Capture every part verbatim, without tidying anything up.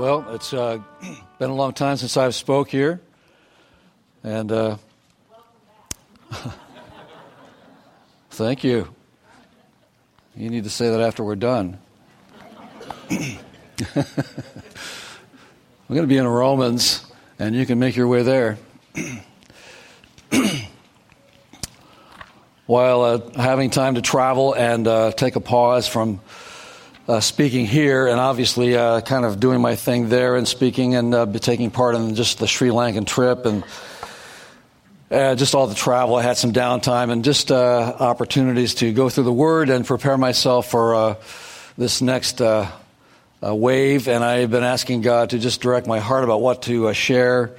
Well, it's uh, been a long time since I've spoke here, and uh, thank you. You need to say that after we're done. We're going to be in Romans, and you can make your way there. While uh, having time to travel and uh, take a pause from Uh, speaking here, and obviously uh, kind of doing my thing there and speaking and uh, taking part in just the Sri Lankan trip and uh, just all the travel. I had some downtime and just uh, opportunities to go through the Word and prepare myself for uh, this next uh, uh, wave. And I've been asking God to just direct my heart about what to uh, share.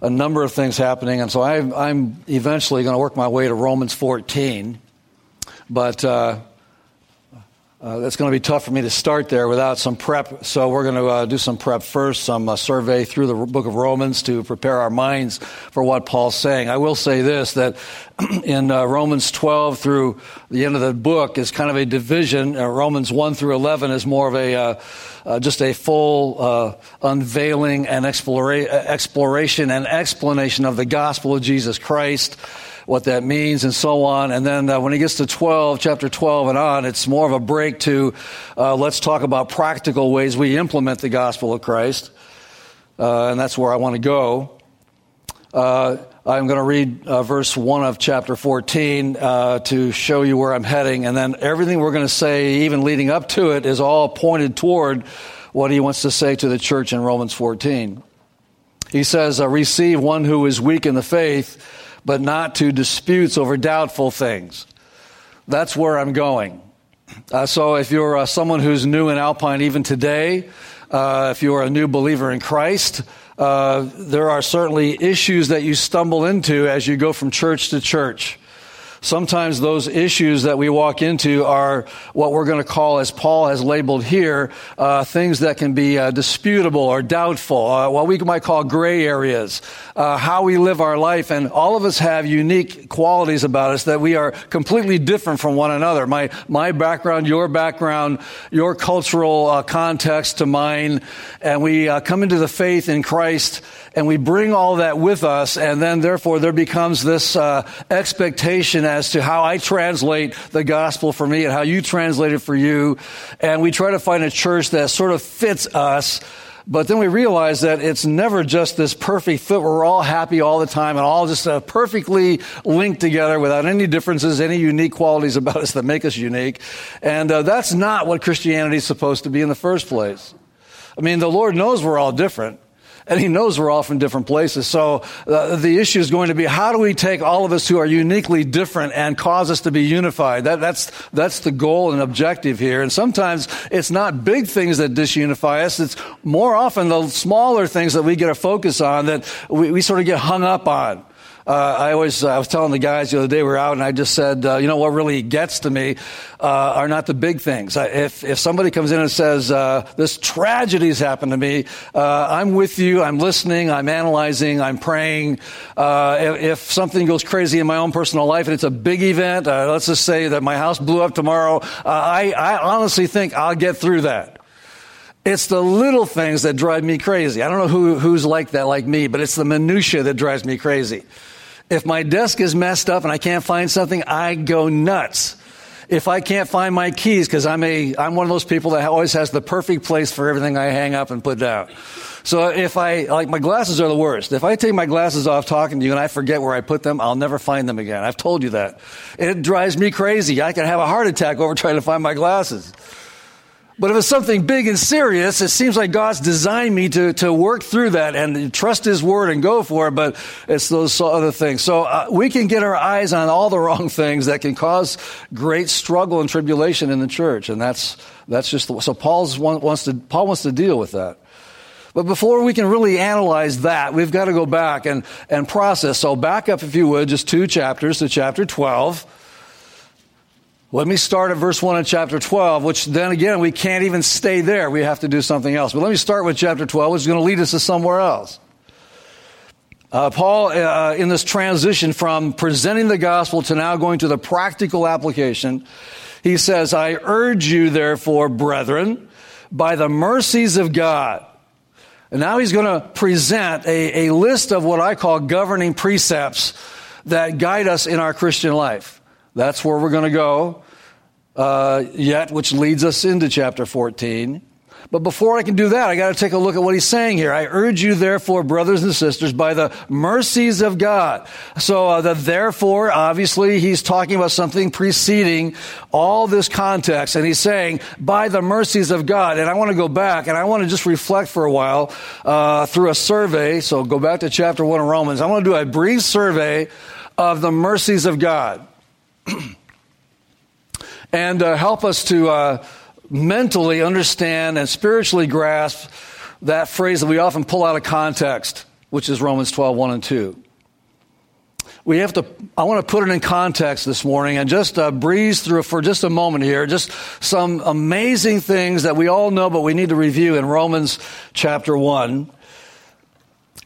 A number of things happening. And so I've, I'm eventually going to work my way to Romans fourteen. But... Uh, Uh, that's going to be tough for me to start there without some prep, so we're going to uh, do some prep first, some uh, survey through the book of Romans to prepare our minds for what Paul's saying. I will say this, that in uh, Romans twelve through the end of the book is kind of a division. Uh, Romans one through eleven is more of a uh, uh, just a full uh, unveiling and explora- exploration and explanation of the gospel of Jesus Christ, what that means, and so on. And then uh, when he gets to twelve, chapter twelve and on, it's more of a break to uh, let's talk about practical ways we implement the gospel of Christ. Uh, and that's where I want to go. Uh, I'm going to read uh, verse one of chapter fourteen uh, to show you where I'm heading. And then everything we're going to say, even leading up to it, is all pointed toward what he wants to say to the church in Romans fourteen. He says, uh, receive one who is weak in the faith, but not to disputes over doubtful things. That's where I'm going. Uh, so if you're uh, someone who's new in Alpine even today, uh, if you're a new believer in Christ, uh, there are certainly issues that you stumble into as you go from church to church. Sometimes those issues that we walk into are what we're going to call, as Paul has labeled here, uh, things that can be uh, disputable or doubtful, uh, what we might call gray areas, uh, how we live our life. And all of us have unique qualities about us that we are completely different from one another. My my background, your background, your cultural uh, context to mine, and we uh, come into the faith in Christ, and we bring all that with us, and then therefore there becomes this uh, expectation as to how I translate the gospel for me and how you translate it for you. And we try to find a church that sort of fits us, but then we realize that it's never just this perfect fit where we're all happy all the time and all just uh, perfectly linked together without any differences, any unique qualities about us that make us unique. And uh, that's not what Christianity is supposed to be in the first place. I mean, the Lord knows we're all different. And he knows we're all from different places. So uh, the issue is going to be, how do we take all of us who are uniquely different and cause us to be unified? That, that's that's the goal and objective here. And sometimes it's not big things that disunify us. It's more often the smaller things that we get a focus on that we, we sort of get hung up on. Uh, I always, I was telling the guys the other day we were out, and I just said, uh, you know, what really gets to me uh, are not the big things. I, if if somebody comes in and says, uh, this tragedy's happened to me, uh, I'm with you, I'm listening, I'm analyzing, I'm praying. Uh, if, if something goes crazy in my own personal life and it's a big event, uh, let's just say that my house blew up tomorrow, uh, I, I honestly think I'll get through that. It's the little things that drive me crazy. I don't know who who's like that like me, but it's the minutia that drives me crazy. If my desk is messed up and I can't find something, I go nuts. If I can't find my keys, because I'm a I'm one of those people that always has the perfect place for everything I hang up and put down. So if I, like, my glasses are the worst. If I take my glasses off talking to you and I forget where I put them, I'll never find them again. I've told you that. It drives me crazy. I can have a heart attack over trying to find my glasses. But if it's something big and serious, it seems like God's designed me to, to work through that and trust his word and go for it, but it's those other things. So uh, we can get our eyes on all the wrong things that can cause great struggle and tribulation in the church, and that's that's just the, so Paul's want, wants to Paul wants to deal with that. But before we can really analyze that, we've got to go back and, and process. So back up, if you would, just two chapters to chapter twelve. Let me start at verse one of chapter twelve, which then again, we can't even stay there. We have to do something else. But let me start with chapter twelve, which is going to lead us to somewhere else. Uh, Paul, uh, in this transition from presenting the gospel to now going to the practical application, he says, I urge you, therefore, brethren, by the mercies of God. And now he's going to present a, a list of what I call governing precepts that guide us in our Christian life. That's where we're going to go uh, yet, which leads us into chapter fourteen. But before I can do that, I got to take a look at what he's saying here. I urge you, therefore, brothers and sisters, by the mercies of God. So uh, the therefore, obviously, he's talking about something preceding all this context. And he's saying, by the mercies of God. And I want to go back, and I want to just reflect for a while uh, through a survey. So go back to chapter one of Romans. I want to do a brief survey of the mercies of God and uh, help us to uh, mentally understand and spiritually grasp that phrase that we often pull out of context, which is Romans twelve, one and two. We have to, I want to put it in context this morning and just uh, breeze through for just a moment here, just some amazing things that we all know, but we need to review in Romans chapter one.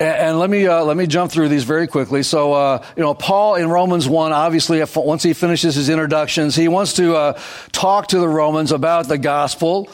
And let me uh, let me jump through these very quickly. So, uh, you know, Paul in Romans one, obviously, once he finishes his introductions, he wants to uh, talk to the Romans about the gospel.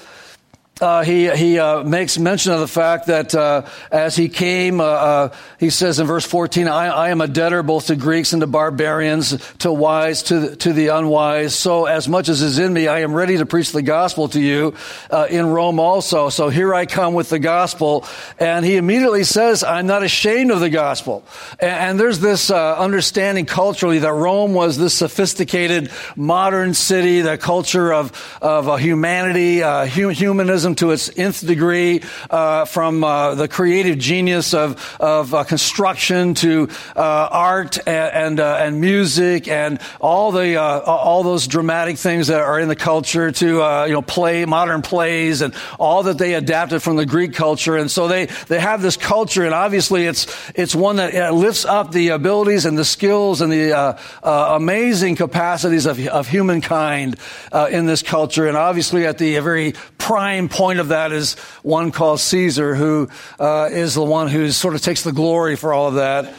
Uh, he he uh, makes mention of the fact that uh, as he came, uh, uh, he says in verse fourteen, I, I am a debtor both to Greeks and to barbarians, to wise, to the, to the unwise. So as much as is in me, I am ready to preach the gospel to you uh, in Rome also. So here I come with the gospel. And he immediately says, I'm not ashamed of the gospel. And, and there's this uh, understanding culturally that Rome was this sophisticated modern city, the culture of, of uh, humanity, uh, hum- humanism, to its nth degree, uh, from uh, the creative genius of of uh, construction to uh, art and and, uh, and music and all the uh, all those dramatic things that are in the culture to uh, you know play modern plays and all that they adapted from the Greek culture. And so they they have this culture, and obviously it's it's one that lifts up the abilities and the skills and the uh, uh, amazing capacities of of humankind uh, in this culture. And obviously at the very prime point point of that is one called Caesar, who uh, is the one who sort of takes the glory for all of that.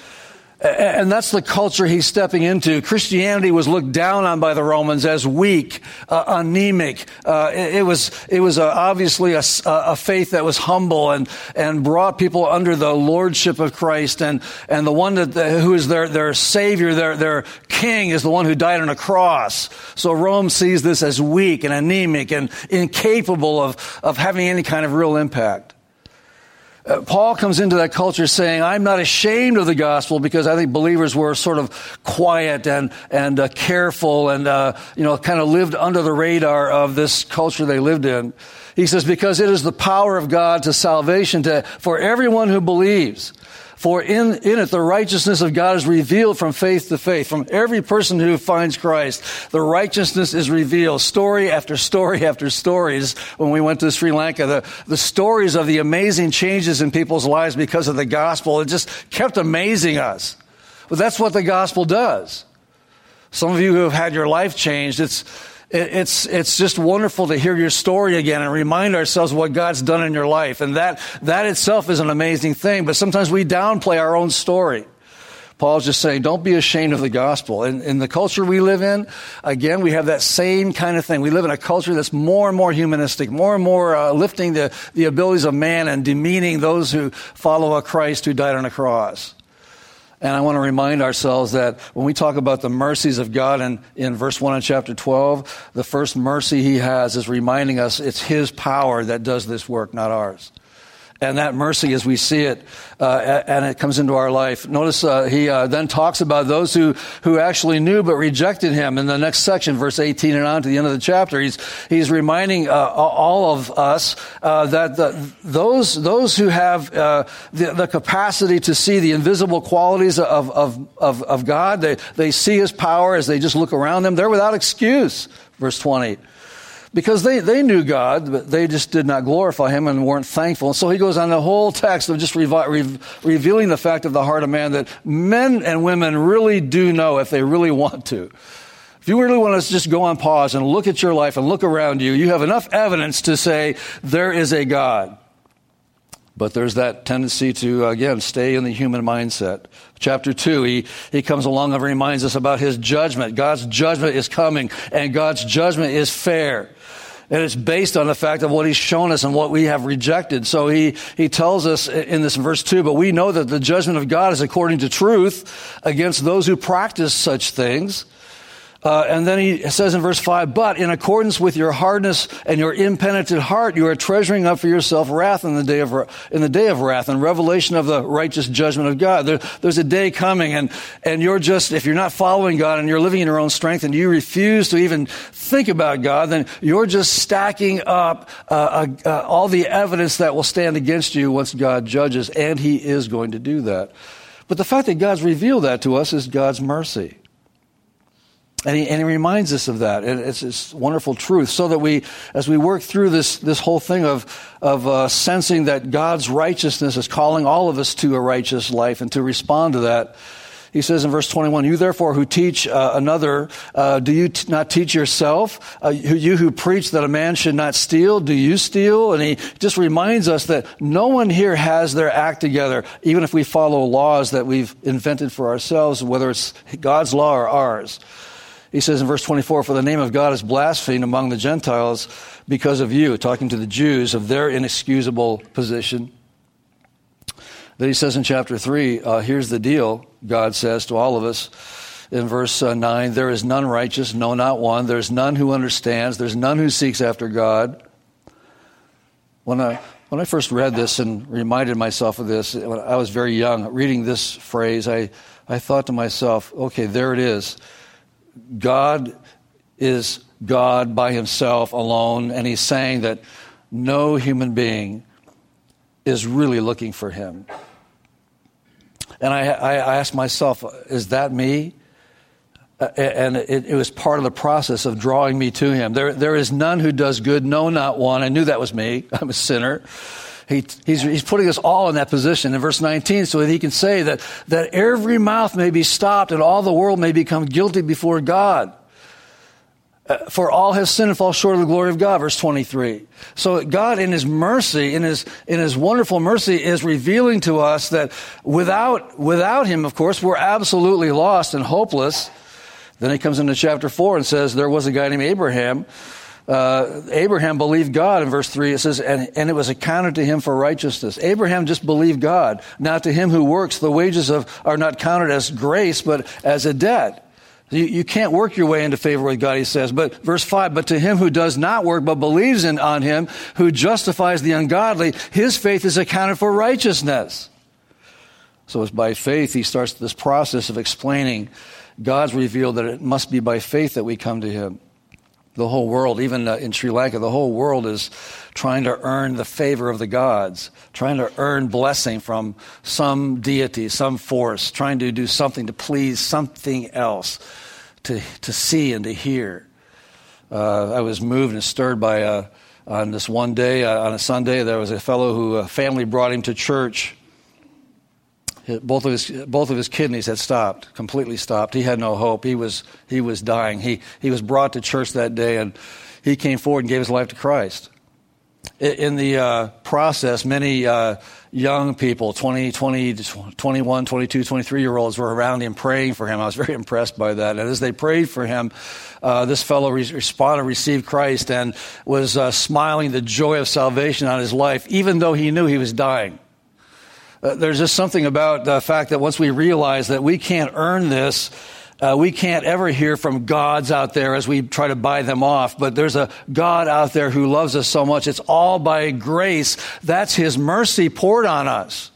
And that's the culture he's stepping into. Christianity was looked down on by the Romans as weak, uh, anemic. Uh, it, it was it was uh, obviously a, a faith that was humble and and brought people under the lordship of Christ. And and the one that the, who is their their savior, their their king, is the one who died on a cross. So Rome sees this as weak and anemic and incapable of of having any kind of real impact. Paul comes into that culture saying, I'm not ashamed of the gospel, because I think believers were sort of quiet and and uh, careful and, uh, you know, kind of lived under the radar of this culture they lived in. He says, because it is the power of God to salvation to for everyone who believes. For in, in it, the righteousness of God is revealed from faith to faith. From every person who finds Christ, the righteousness is revealed. Story after story after stories. When we went to Sri Lanka, the, the stories of the amazing changes in people's lives because of the gospel, it just kept amazing us. But that's what the gospel does. Some of you who have had your life changed, it's, It's it's just wonderful to hear your story again and remind ourselves what God's done in your life. And that that itself is an amazing thing. But sometimes we downplay our own story. Paul's just saying, don't be ashamed of the gospel. In, in the culture we live in, again, we have that same kind of thing. We live in a culture that's more and more humanistic, more and more uh, lifting the, the abilities of man and demeaning those who follow a Christ who died on a cross. And I want to remind ourselves that when we talk about the mercies of God in, in verse one of chapter twelve, the first mercy he has is reminding us it's his power that does this work, not ours. And that mercy as we see it, uh, and it comes into our life. Notice uh, he uh, then talks about those who, who actually knew but rejected him. In the next section, verse eighteen and on to the end of the chapter, he's he's reminding uh, all of us uh, that the, those those who have uh, the, the capacity to see the invisible qualities of of of, of God, they, they see his power as they just look around them. They're without excuse. Verse twenty. Because they, they knew God, but they just did not glorify him and weren't thankful. And so he goes on the whole text of just revi- re- revealing the fact of the heart of man that men and women really do know if they really want to. If you really want to just go on pause and look at your life and look around you, you have enough evidence to say there is a God. But there's that tendency to, again, stay in the human mindset. Chapter two, he, he comes along and reminds us about his judgment. God's judgment is coming, and God's judgment is fair. And it's based on the fact of what he's shown us and what we have rejected. So he, he tells us in this verse two, but we know that the judgment of God is according to truth against those who practice such things. Uh, and then he says in verse five, but in accordance with your hardness and your impenitent heart, you are treasuring up for yourself wrath in the day of, in the day of wrath and revelation of the righteous judgment of God. There, there's a day coming and, and you're just, if you're not following God and you're living in your own strength and you refuse to even think about God, then you're just stacking up, uh, uh, all the evidence that will stand against you once God judges. And he is going to do that. But the fact that God's revealed that to us is God's mercy. And he, and he reminds us of that. And it's this wonderful truth so that we, as we work through this, this whole thing of, of, uh, sensing that God's righteousness is calling all of us to a righteous life and to respond to that. He says in verse twenty-one, you therefore who teach uh, another, uh, do you t- not teach yourself? Uh, you who preach that a man should not steal, do you steal? And he just reminds us that no one here has their act together, even if we follow laws that we've invented for ourselves, whether it's God's law or ours. He says in verse twenty-four, for the name of God is blasphemed among the Gentiles because of you, talking to the Jews of their inexcusable position. Then he says in chapter three, uh, here's the deal, God says to all of us in verse uh, nine, there is none righteous, no, not one. There's none who understands. There's none who seeks after God. When I, when I first read this and reminded myself of this, when I was very young, reading this phrase, I, I thought to myself, okay, there it is. God is God by himself alone, and he's saying that no human being is really looking for him. And I, I asked myself, is that me? And it, it was part of the process of drawing me to him. There, there is none who does good, no, not one. I knew that was me. I'm a sinner. He, he's, he's putting us all in that position in verse nineteen so that he can say that, that every mouth may be stopped and all the world may become guilty before God. Uh, for all have sinned and fall short of the glory of God, verse twenty-three. So God in his mercy, in his, in his wonderful mercy is revealing to us that without, without him, of course, we're absolutely lost and hopeless. Then he comes into chapter four and says, there was a guy named Abraham. Uh, Abraham believed God in verse three. It says, and, and it was accounted to him for righteousness. Abraham just believed God. Now to him who works, the wages of are not counted as grace, but as a debt. You, you can't work your way into favor with God, he says. But verse five, but to him who does not work, but believes in on him, who justifies the ungodly, his faith is accounted for righteousness. So it's by faith he starts this process of explaining. God's revealed that it must be by faith that we come to him. The whole world, even in Sri Lanka, the whole world is trying to earn the favor of the gods, trying to earn blessing from some deity, some force, trying to do something to please something else, to to see and to hear. Uh, I was moved and stirred by, uh, on this one day, uh, on a Sunday, there was a fellow who, a family brought him to church. Both of his both of his kidneys had stopped, completely stopped. He had no hope. He was he was dying. He he was brought to church that day, and he came forward and gave his life to Christ. In the uh, process, many uh, young people, twenty, twenty, twenty-one, twenty-two, twenty-three-year-olds were around him praying for him. I was very impressed by that. And as they prayed for him, uh, this fellow re- responded, received Christ, and was uh, smiling the joy of salvation on his life, even though he knew he was dying. Uh, there's just something about the fact that once we realize that we can't earn this, Uh, we can't ever hear from gods out there as we try to buy them off, but there's a God out there who loves us so much. It's all by grace. That's his mercy poured on us.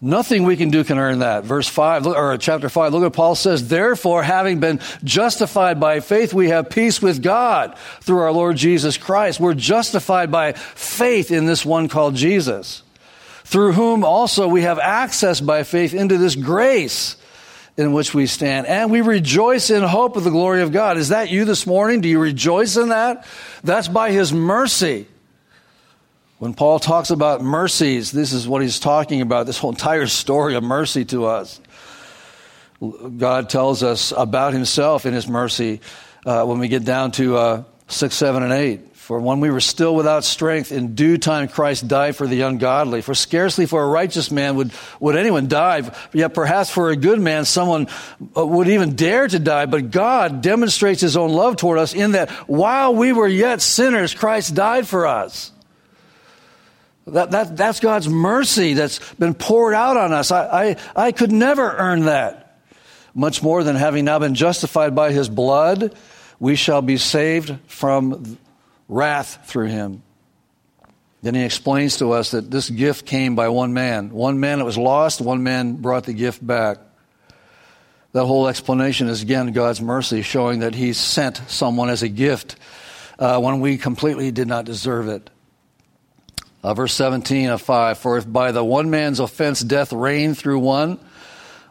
Nothing we can do can earn that. Verse five, or chapter five, look what Paul says. Therefore, having been justified by faith, we have peace with God through our Lord Jesus Christ. We're justified by faith in this one called Jesus, through whom also we have access by faith into this grace in which we stand, and we rejoice in hope of the glory of God. Is that you this morning? Do you rejoice in that? That's by his mercy. When Paul talks about mercies, this is what he's talking about, this whole entire story of mercy to us. God tells us about himself in his mercy uh, when we get down to uh, six, seven, and eight. For when we were still without strength, in due time Christ died for the ungodly. For scarcely for a righteous man would, would anyone die, yet perhaps for a good man someone would even dare to die. But God demonstrates his own love toward us in that while we were yet sinners, Christ died for us. That, that, that's God's mercy that's been poured out on us. I, I, I could never earn that. Much more than having now been justified by his blood, we shall be saved from wrath through him. Then he explains to us that this gift came by one man. One man that was lost, one man brought the gift back. That whole explanation is, again, God's mercy, showing that he sent someone as a gift uh, when we completely did not deserve it. Uh, verse seventeen of five, for if by the one man's offense death reigned through one,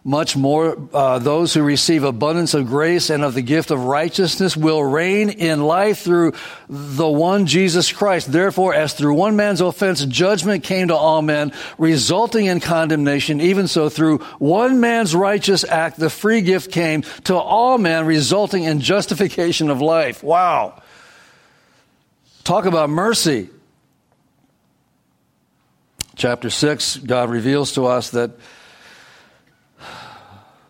much more uh, those who receive abundance of grace and of the gift of righteousness will reign in life through the one Jesus Christ. Therefore, as through one man's offense, judgment came to all men, resulting in condemnation, even so through one man's righteous act, the free gift came to all men, resulting in justification of life. Wow. Talk about mercy. Chapter six, God reveals to us that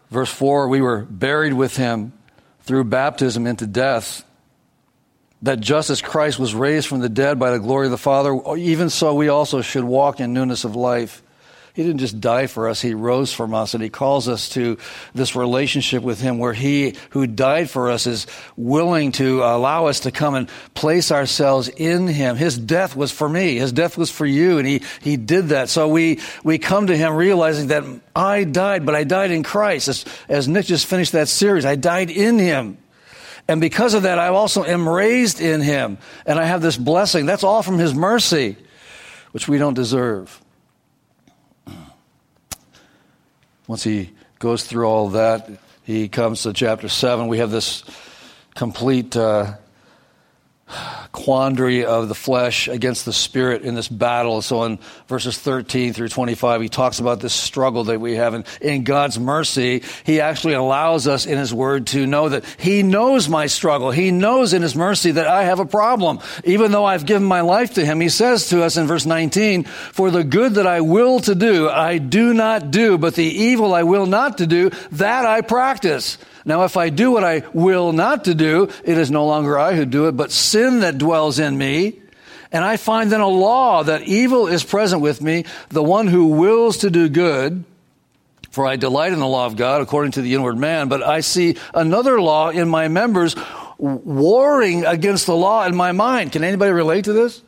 verse four, we were buried with him through baptism into death, that just as Christ was raised from the dead by the glory of the Father, even so we also should walk in newness of life. He didn't just die for us, he rose from us, and he calls us to this relationship with him where he who died for us is willing to allow us to come and place ourselves in him. His death was for me, his death was for you, and he, he did that. So we, we come to him realizing that I died, but I died in Christ. As, as Nick just finished that series, I died in him. And because of that, I also am raised in him, and I have this blessing. That's all from his mercy, which we don't deserve. Once he goes through all that, he comes to chapter seven. We have this complete uh, quandary of the flesh against the spirit in this battle. So in verses thirteen through twenty-five, he talks about this struggle that we have. And in God's mercy, he actually allows us in his word to know that he knows my struggle. He knows in his mercy that I have a problem. Even though I've given my life to him, he says to us in verse nineteen, for the good that I will to do, I do not do, but the evil I will not to do, that I practice. Now, if I do what I will not to do, it is no longer I who do it, but sin that dwells in me. And I find then a law that evil is present with me, the one who wills to do good. For I delight in the law of God according to the inward man, but I see another law in my members warring against the law in my mind. Can anybody relate to this?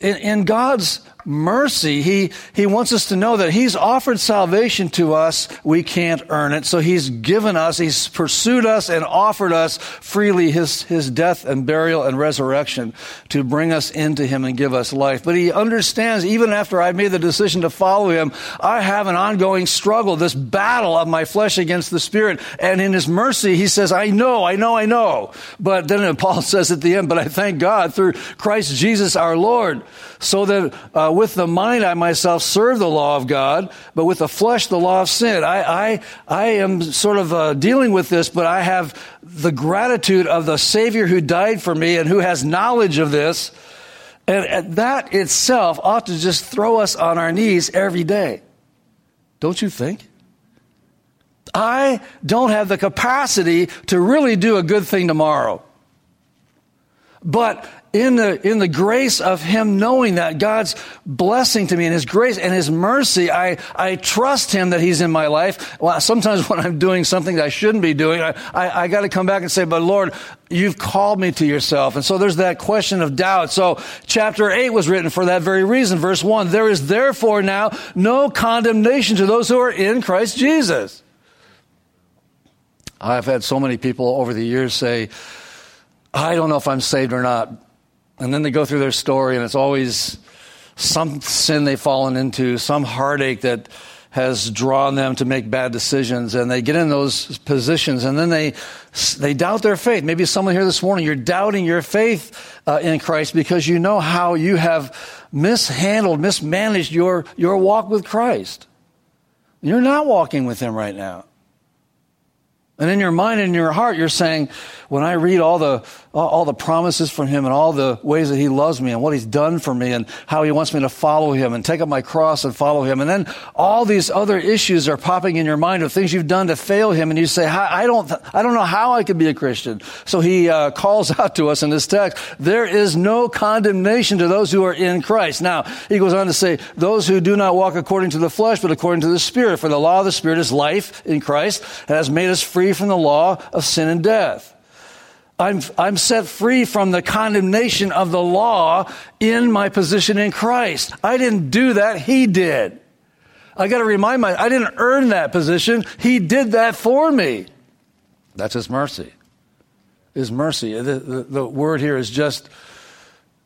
In, in God's mercy, he, he wants us to know that he's offered salvation to us. We can't earn it. So he's given us, he's pursued us and offered us freely his, his death and burial and resurrection to bring us into him and give us life. But he understands, even after I made the decision to follow him, I have an ongoing struggle, this battle of my flesh against the spirit. And in his mercy, he says, I know, I know, I know. But then Paul says at the end, but I thank God through Christ Jesus our Lord, so that uh, with the mind I myself serve the law of God, but with the flesh the law of sin. I I, I am sort of uh, dealing with this, but I have the gratitude of the Savior who died for me and who has knowledge of this, and, and that itself ought to just throw us on our knees every day. Don't you think? I don't have the capacity to really do a good thing tomorrow. But in the in the grace of him knowing that, God's blessing to me and his grace and his mercy, I, I trust him that he's in my life. Well, sometimes when I'm doing something that I shouldn't be doing, I, I, I got to come back and say, but Lord, you've called me to yourself. And so there's that question of doubt. So chapter eight was written for that very reason. Verse one, there is therefore now no condemnation to those who are in Christ Jesus. I've had so many people over the years say, I don't know if I'm saved or not. And then they go through their story, and it's always some sin they've fallen into, some heartache that has drawn them to make bad decisions, and they get in those positions, and then they they doubt their faith. Maybe someone here this morning, you're doubting your faith uh, in Christ because you know how you have mishandled, mismanaged your, your walk with Christ. You're not walking with him right now. And in your mind and in your heart, you're saying, when I read all the all the promises from him and all the ways that he loves me and what he's done for me and how he wants me to follow him and take up my cross and follow him, and then all these other issues are popping in your mind of things you've done to fail him, and you say, I don't I don't know how I could be a Christian. So he uh, calls out to us in this text, there is no condemnation to those who are in Christ. Now, he goes on to say, those who do not walk according to the flesh but according to the Spirit, for the law of the Spirit is life in Christ and has made us free from the law of sin and death. I'm I'm set free from the condemnation of the law in my position in Christ. I didn't do that. He did. I got to remind myself, I didn't earn that position. He did that for me. That's his mercy. His mercy. The, the, the word here is just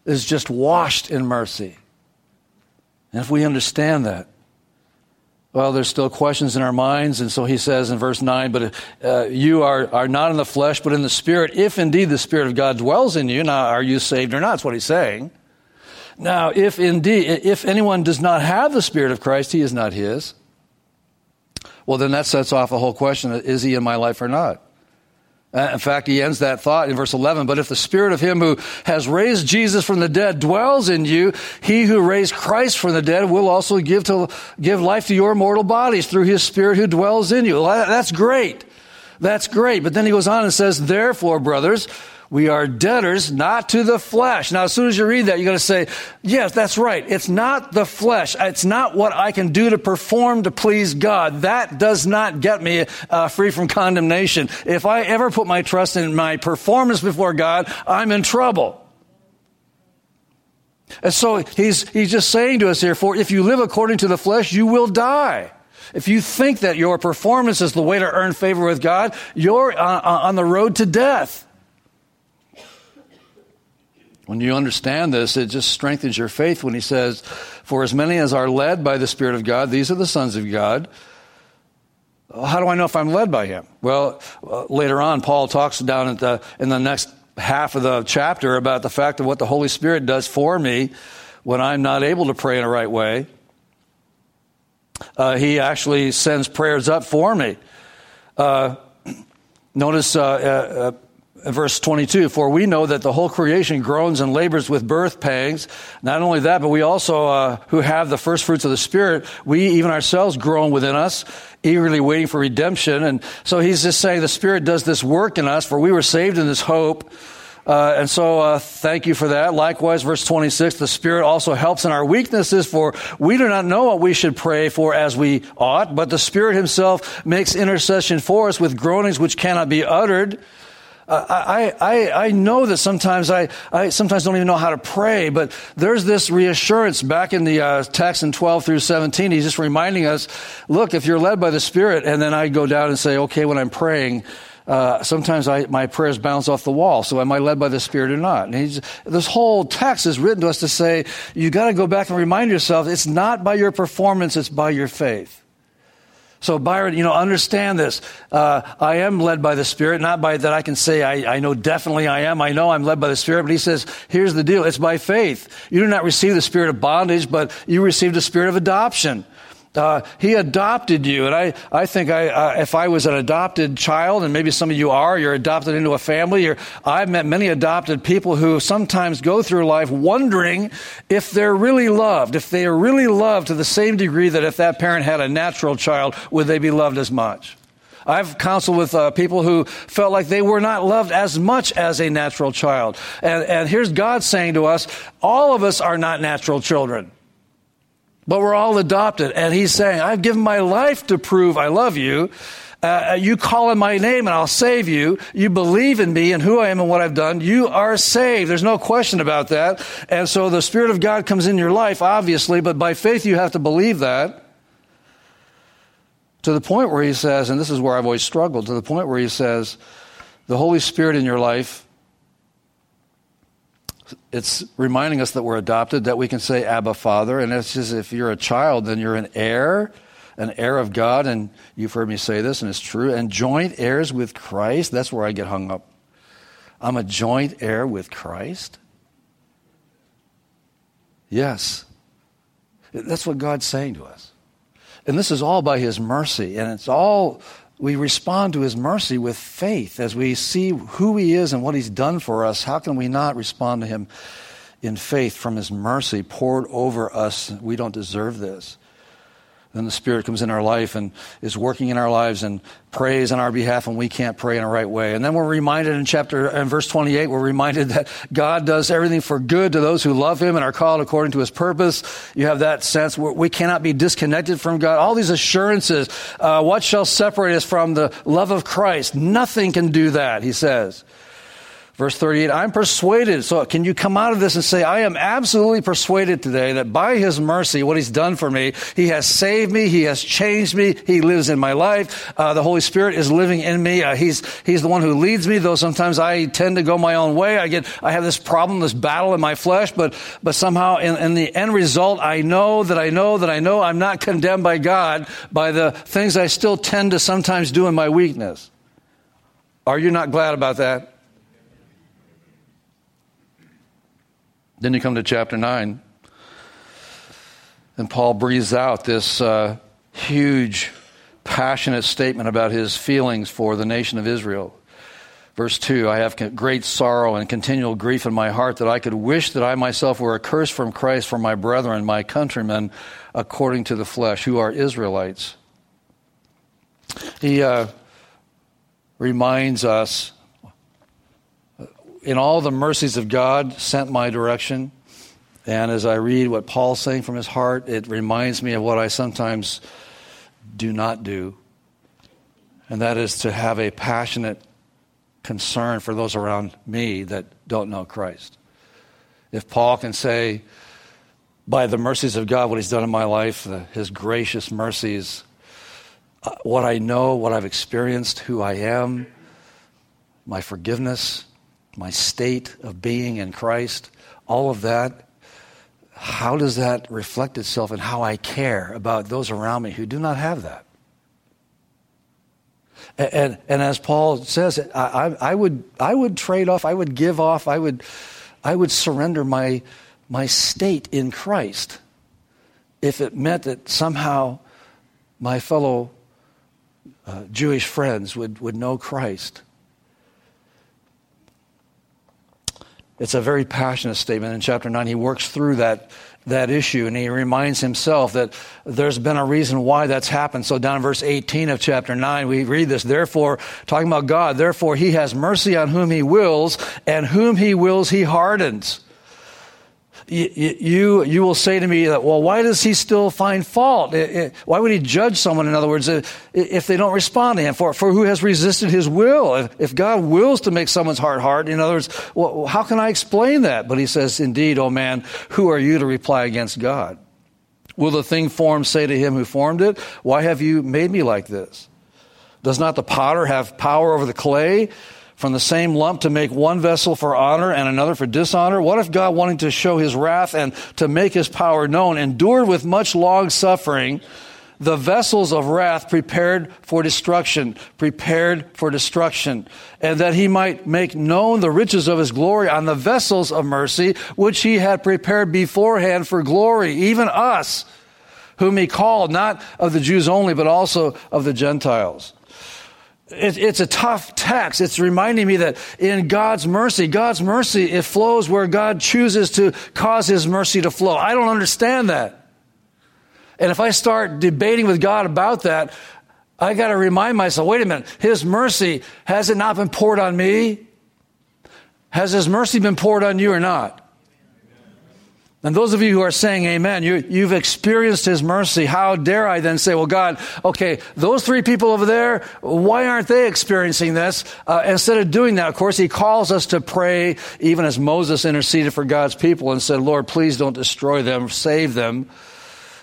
is just washed in mercy. And if we understand that, well, there's still questions in our minds, and so he says in verse nine, but uh, you are, are not in the flesh, but in the Spirit, if indeed the Spirit of God dwells in you. Now, are you saved or not? That's what he's saying. Now, if indeed, if anyone does not have the Spirit of Christ, he is not his. Well, then that sets off a whole question, is he in my life or not? Uh, in fact, he ends that thought in verse eleven, but if the Spirit of him who has raised Jesus from the dead dwells in you, he who raised Christ from the dead will also give to give life to your mortal bodies through his Spirit who dwells in you. Well, that's great. That's great. But then he goes on and says, therefore, brothers, we are debtors not to the flesh. Now, as soon as you read that, you're going to say, yes, that's right. It's not the flesh. It's not what I can do to perform to please God. That does not get me uh, free from condemnation. If I ever put my trust in my performance before God, I'm in trouble. And so he's he's just saying to us here, for if you live according to the flesh, you will die. If you think that your performance is the way to earn favor with God, you're uh, on the road to death. When you understand this, it just strengthens your faith when he says, for as many as are led by the Spirit of God, these are the sons of God. How do I know if I'm led by him? Well, uh, later on, Paul talks down at the, in the next half of the chapter about the fact of what the Holy Spirit does for me when I'm not able to pray in a right way. Uh, he actually sends prayers up for me. Uh, notice... Uh, uh, Verse twenty-two, for we know that the whole creation groans and labors with birth pangs. Not only that, but we also, uh, who have the first fruits of the Spirit, we even ourselves groan within us, eagerly waiting for redemption. And so he's just saying the Spirit does this work in us, for we were saved in this hope. Uh, and so uh, thank you for that. Likewise, verse twenty-six, the Spirit also helps in our weaknesses, for we do not know what we should pray for as we ought, but the Spirit himself makes intercession for us with groanings which cannot be uttered. Uh, I, I I know that sometimes I, I sometimes don't even know how to pray, but there's this reassurance back in the uh, text in twelve through seventeen. He's just reminding us, look, if you're led by the Spirit, and then I go down and say, okay, when I'm praying, uh, sometimes I, my prayers bounce off the wall. So am I led by the Spirit or not? And he's, this whole text is written to us to say, you got to go back and remind yourself, it's not by your performance, it's by your faith. So Byron, you know, understand this. Uh, I am led by the Spirit, not by that I can say I, I know definitely I am. I know I'm led by the Spirit, but he says, here's the deal. It's by faith. You do not receive the spirit of bondage, but you received the spirit of adoption. Uh, he adopted you. And I, I think I, uh, if I was an adopted child, and maybe some of you are, you're adopted into a family. You're, I've met many adopted people who sometimes go through life wondering if they're really loved, if they are really loved to the same degree that if that parent had a natural child, would they be loved as much? I've counseled with uh, people who felt like they were not loved as much as a natural child. And, and here's God saying to us, all of us are not natural children, but we're all adopted. And he's saying, I've given my life to prove I love you. Uh, you call on my name and I'll save you. You believe in me and who I am and what I've done. You are saved. There's no question about that. And so the Spirit of God comes in your life, obviously, but by faith you have to believe that. To the point where he says, and this is where I've always struggled, to the point where he says, the Holy Spirit in your life, it's reminding us that we're adopted, that we can say, Abba, Father. And it's just, if you're a child, then you're an heir, an heir of God. And you've heard me say this, and it's true. And joint heirs with Christ. That's where I get hung up. I'm a joint heir with Christ? Yes. That's what God's saying to us. And this is all by his mercy, and it's all, we respond to his mercy with faith as we see who he is and what he's done for us. How can we not respond to him in faith from his mercy poured over us? We don't deserve this. Then the Spirit comes in our life and is working in our lives and prays on our behalf, and we can't pray in the right way. And then we're reminded in chapter, in verse twenty-eight, we're reminded that God does everything for good to those who love him and are called according to his purpose. You have that sense where we cannot be disconnected from God. All these assurances, uh, what shall separate us from the love of Christ? Nothing can do that, he says. Verse thirty-eight, I'm persuaded. So can you come out of this and say, I am absolutely persuaded today that by his mercy, what he's done for me, he has saved me, he has changed me, he lives in my life. Uh, the Holy Spirit is living in me. Uh, he's, he's the one who leads me, though sometimes I tend to go my own way. I get, I have this problem, this battle in my flesh, but, but somehow in, in the end result, I know that I know that I know I'm not condemned by God by the things I still tend to sometimes do in my weakness. Are you not glad about that? Then you come to chapter nine, and Paul breathes out this uh, huge, passionate statement about his feelings for the nation of Israel. Verse two, I have great sorrow and continual grief in my heart that I could wish that I myself were accursed from Christ for my brethren, my countrymen, according to the flesh, who are Israelites. He uh, reminds us, in all the mercies of God sent my direction. And as I read what Paul's saying from his heart, it reminds me of what I sometimes do not do. And that is to have a passionate concern for those around me that don't know Christ. If Paul can say, by the mercies of God, what he's done in my life, the, his gracious mercies, uh, what I know, what I've experienced, who I am, my forgiveness, my state of being in Christ, all of that, how does that reflect itself in how I care about those around me who do not have that? And and, and as Paul says, I, I, I would I would trade off, I would give off, I would I would surrender my my state in Christ if it meant that somehow my fellow uh, Jewish friends would, would know Christ. It's a very passionate statement. In chapter nine, he works through that that issue, and he reminds himself that there's been a reason why that's happened. So down in verse eighteen of chapter nine, we read this, therefore, talking about God, therefore he has mercy on whom he wills, and whom he wills he hardens. You, you, you will say to me, that, well, why does he still find fault? It, it, why would he judge someone, in other words, if, if they don't respond to him? For, for who has resisted his will? If, if God wills to make someone's heart hard, in other words, well, how can I explain that? But he says, indeed, O man, who are you to reply against God? Will the thing formed say to him who formed it, why have you made me like this? Does not the potter have power over the clay? From the same lump to make one vessel for honor and another for dishonor? What if God, wanting to show his wrath and to make his power known, endured with much long suffering the vessels of wrath prepared for destruction, prepared for destruction, and that he might make known the riches of his glory on the vessels of mercy, which he had prepared beforehand for glory, even us, whom he called, not of the Jews only, but also of the Gentiles. It, it's a tough text. It's reminding me that in God's mercy, God's mercy, it flows where God chooses to cause his mercy to flow. I don't understand that. And if I start debating with God about that, I got to remind myself, wait a minute, his mercy, has it not been poured on me? Has his mercy been poured on you or not? And those of you who are saying amen, you, you've experienced his mercy. How dare I then say, well, God, okay, those three people over there, why aren't they experiencing this? Uh, instead of doing that, of course, he calls us to pray, even as Moses interceded for God's people and said, Lord, please don't destroy them, save them.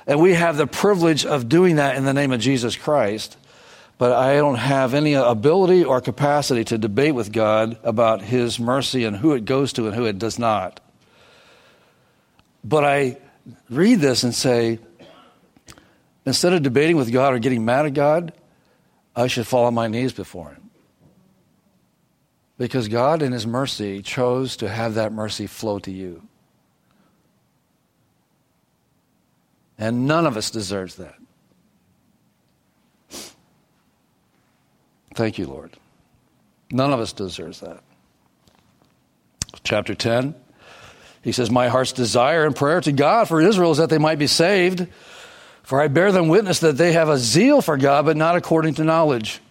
And we have the privilege of doing that in the name of Jesus Christ. But I don't have any ability or capacity to debate with God about his mercy and who it goes to and who it does not. But I read this and say, instead of debating with God or getting mad at God, I should fall on my knees before him. Because God in his mercy chose to have that mercy flow to you. And none of us deserves that. Thank you, Lord. None of us deserves that. Chapter ten. He says, my heart's desire and prayer to God for Israel is that they might be saved. For I bear them witness that they have a zeal for God, but not according to knowledge.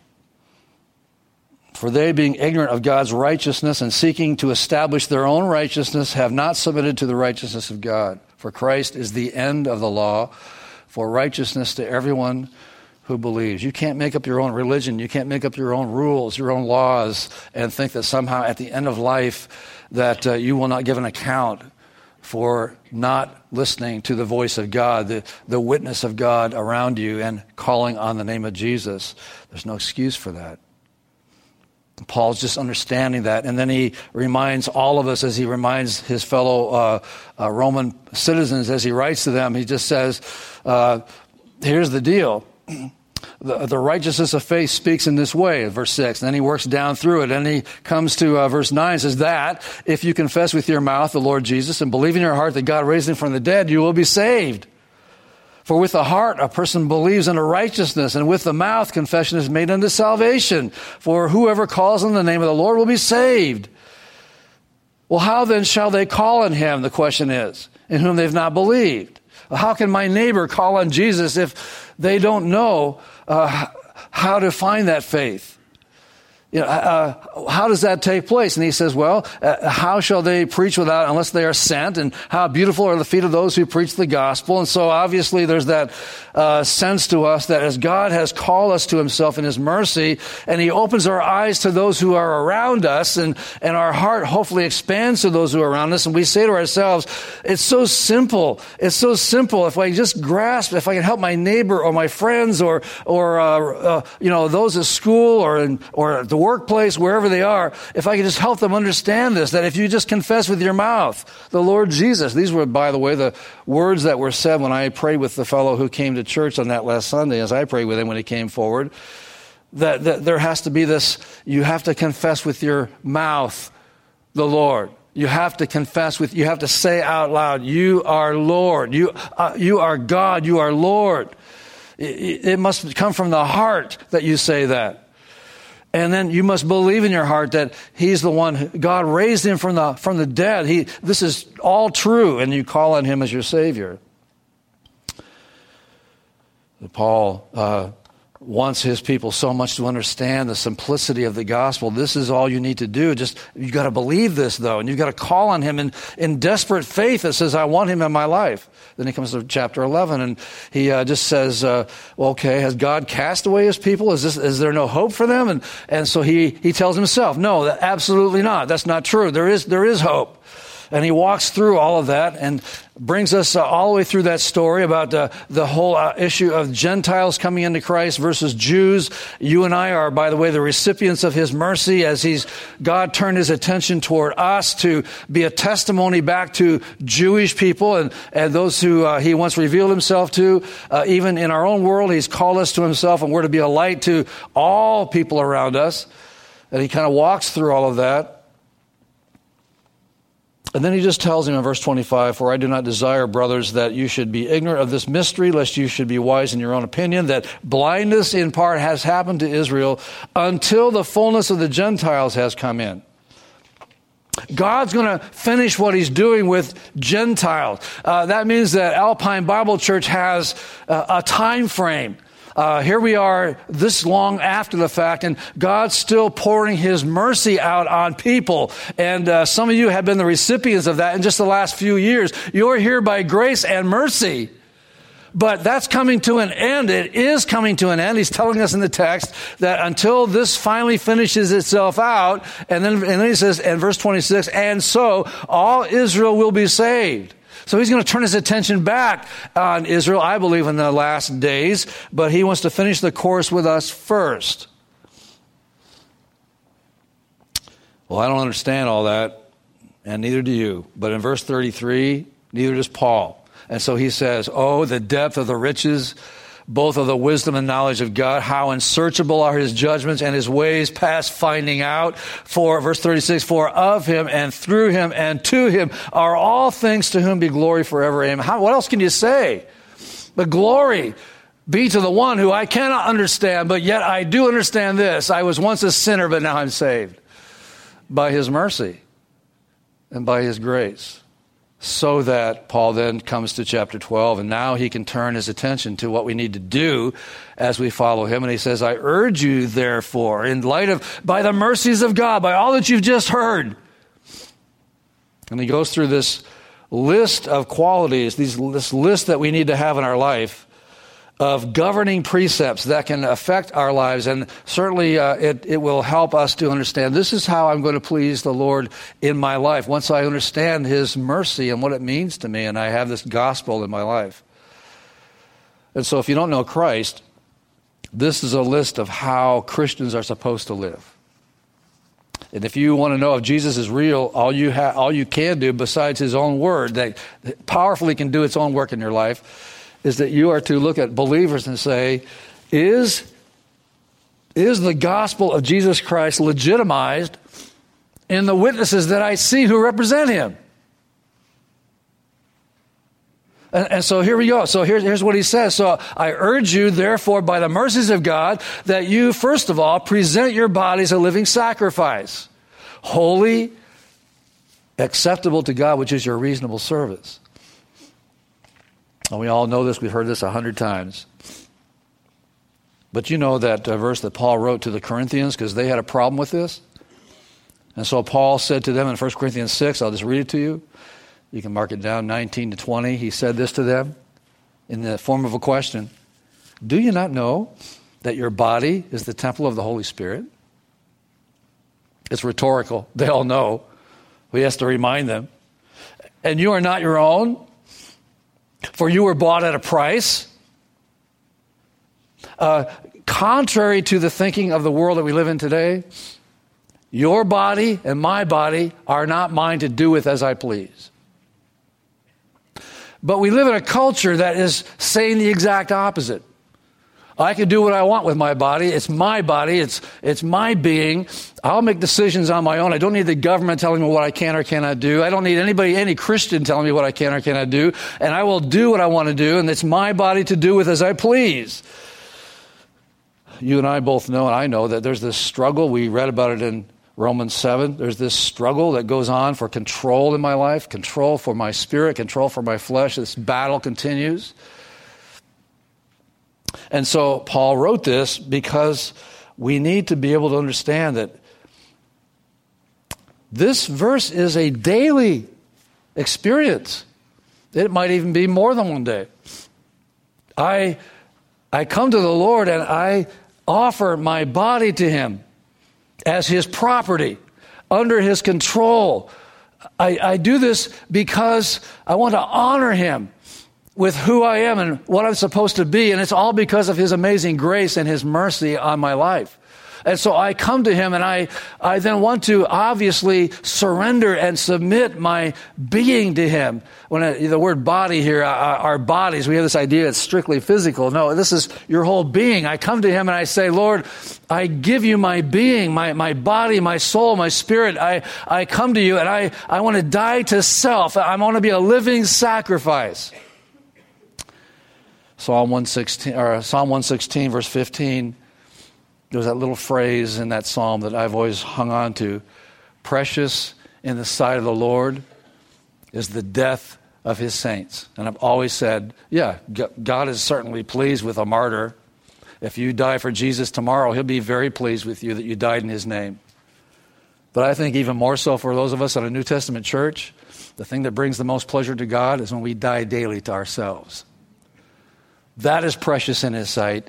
For they, being ignorant of God's righteousness and seeking to establish their own righteousness, have not submitted to the righteousness of God. For Christ is the end of the law, for righteousness to everyone who believes. You can't make up your own religion. You can't make up your own rules, your own laws, and think that somehow at the end of life that uh, you will not give an account for not listening to the voice of God, the, the witness of God around you, and calling on the name of Jesus. There's no excuse for that. Paul's just understanding that. And then he reminds all of us, as he reminds his fellow uh, uh, Roman citizens, as he writes to them, he just says, uh, here's the deal. The, the righteousness of faith speaks in this way, verse six. And then he works down through it, and he comes to uh, verse nine, says that if you confess with your mouth the Lord Jesus and believe in your heart that God raised him from the dead, you will be saved. For with the heart a person believes unto righteousness, and with the mouth confession is made unto salvation. For whoever calls on the name of the Lord will be saved. Well, how then shall they call on him, the question is, in whom they've not believed? How can my neighbor call on Jesus if they don't know uh, how to find that faith? You know, uh, how does that take place? And he says, well, uh, how shall they preach without, unless they are sent? And how beautiful are the feet of those who preach the gospel. And so obviously there's that uh, sense to us that as God has called us to himself in his mercy, and he opens our eyes to those who are around us, and, and our heart hopefully expands to those who are around us. And we say to ourselves, it's so simple. It's so simple. If I just grasp, if I can help my neighbor or my friends or, or uh, uh, you know, those at school or in, or the workplace, wherever they are, if I could just help them understand this, that if you just confess with your mouth the Lord Jesus. These were, by the way, the words that were said when I prayed with the fellow who came to church on that last Sunday, as I prayed with him when he came forward, that, that there has to be this, you have to confess with your mouth the Lord. You have to confess with, you have to say out loud, you are Lord, you, uh, you are God, you are Lord. It, it must come from the heart that you say that. And then you must believe in your heart that he's the one, who, God raised him from the from the dead. He, this is all true, and you call on him as your Savior. Paul uh, wants his people so much to understand the simplicity of the gospel. This is all you need to do. Just you've got to believe this, though, and you've got to call on him in, in desperate faith that says, I want him in my life. Then he comes to chapter eleven, and he uh, just says, uh, well, okay, has God cast away his people? Is this, is there no hope for them? And and so he, he tells himself, no, that, absolutely not. That's not true. There is there is hope. And he walks through all of that and brings us uh, all the way through that story about uh, the whole uh, issue of Gentiles coming into Christ versus Jews. You and I are, by the way, the recipients of his mercy as he's God turned his attention toward us to be a testimony back to Jewish people and, and those who uh, he once revealed himself to. Uh, even in our own world, he's called us to himself, and we're to be a light to all people around us. And he kind of walks through all of that. And then he just tells him in verse twenty-five, for I do not desire, brothers, that you should be ignorant of this mystery, lest you should be wise in your own opinion, that blindness in part has happened to Israel until the fullness of the Gentiles has come in. God's going to finish what he's doing with Gentiles. Uh, that means that Alpine Bible Church has uh, a time frame. Uh, here we are this long after the fact, and God's still pouring his mercy out on people. And uh, some of you have been the recipients of that in just the last few years. You're here by grace and mercy. But that's coming to an end. It is coming to an end. He's telling us in the text that until this finally finishes itself out, and then, and then he says in verse twenty-six, and so all Israel will be saved. So he's going to turn his attention back on Israel, I believe, in the last days, but he wants to finish the course with us first. Well, I don't understand all that, and neither do you. But in verse thirty-three, neither does Paul. And so he says, oh, the depth of the riches, both of the wisdom and knowledge of God, how unsearchable are his judgments and his ways past finding out. For, verse thirty-six, for of him and through him and to him are all things, to whom be glory forever. Amen. How, what else can you say? But glory be to the one who I cannot understand, but yet I do understand this. I was once a sinner, but now I'm saved by his mercy and by his grace. So that Paul then comes to chapter twelve, and now he can turn his attention to what we need to do as we follow him. And he says, I urge you, therefore, in light of, by the mercies of God, by all that you've just heard. And he goes through this list of qualities, these, this list that we need to have in our life of governing precepts that can affect our lives. And certainly uh, it, it will help us to understand, this is how I'm going to please the Lord in my life, once I understand his mercy and what it means to me, and I have this gospel in my life. And so if you don't know Christ, this is a list of how Christians are supposed to live. And if you want to know if Jesus is real, all you ha- all you can do, besides his own word, that powerfully can do its own work in your life, is that you are to look at believers and say, is, is the gospel of Jesus Christ legitimized in the witnesses that I see who represent him? And, and so here we go. So here's, here's what he says. So I urge you, therefore, by the mercies of God, that you, first of all, present your bodies a living sacrifice, holy, acceptable to God, which is your reasonable service. And we all know this. We've heard this a hundred times. But you know that verse that Paul wrote to the Corinthians because they had a problem with this? And so Paul said to them in First Corinthians six, I'll just read it to you. You can mark it down, nineteen to twenty. He said this to them in the form of a question. Do you not know that your body is the temple of the Holy Spirit? It's rhetorical. They all know. He has to remind them. And you are not your own, for you were bought at a price. Uh, contrary to the thinking of the world that we live in today, your body and my body are not mine to do with as I please. But we live in a culture that is saying the exact opposite. I can do what I want with my body. It's my body. It's it's my being. I'll make decisions on my own. I don't need the government telling me what I can or cannot do. I don't need anybody, any Christian telling me what I can or cannot do. And I will do what I want to do, and it's my body to do with as I please. You and I both know, and I know, that there's this struggle. We read about it in Romans seven. There's this struggle that goes on for control in my life, control for my spirit, control for my flesh. This battle continues. And so Paul wrote this because we need to be able to understand that this verse is a daily experience. It might even be more than one day. I I come to the Lord and I offer my body to him as his property, under his control. I, I do this because I want to honor him with who I am and what I'm supposed to be. And it's all because of his amazing grace and his mercy on my life. And so I come to him and I, I then want to obviously surrender and submit my being to him. When I, the word body here, our, our bodies, we have this idea it's strictly physical. No, this is your whole being. I come to him and I say, Lord, I give you my being, my, my body, my soul, my spirit. I, I come to you and I, I want to die to self. I want to be a living sacrifice. Psalm one sixteen, or Psalm one sixteen, verse fifteen, there's that little phrase in that psalm that I've always hung on to. Precious in the sight of the Lord is the death of his saints. And I've always said, yeah, God is certainly pleased with a martyr. If you die for Jesus tomorrow, he'll be very pleased with you that you died in his name. But I think even more so for those of us at a New Testament church, the thing that brings the most pleasure to God is when we die daily to ourselves. That is precious in his sight,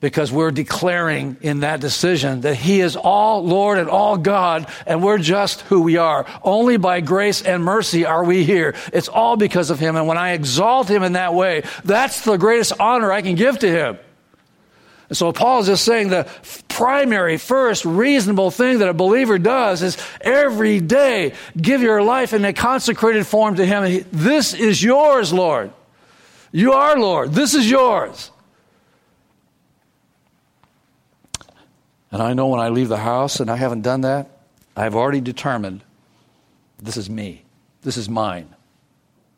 because we're declaring in that decision that he is all Lord and all God, and we're just who we are. Only by grace and mercy are we here. It's all because of him, and when I exalt him in that way, that's the greatest honor I can give to him. And so Paul is just saying the primary, first, reasonable thing that a believer does is every day give your life in a consecrated form to him. This is yours, Lord. You are Lord. This is yours. And I know when I leave the house, and I haven't done that, I've already determined this is me. This is mine.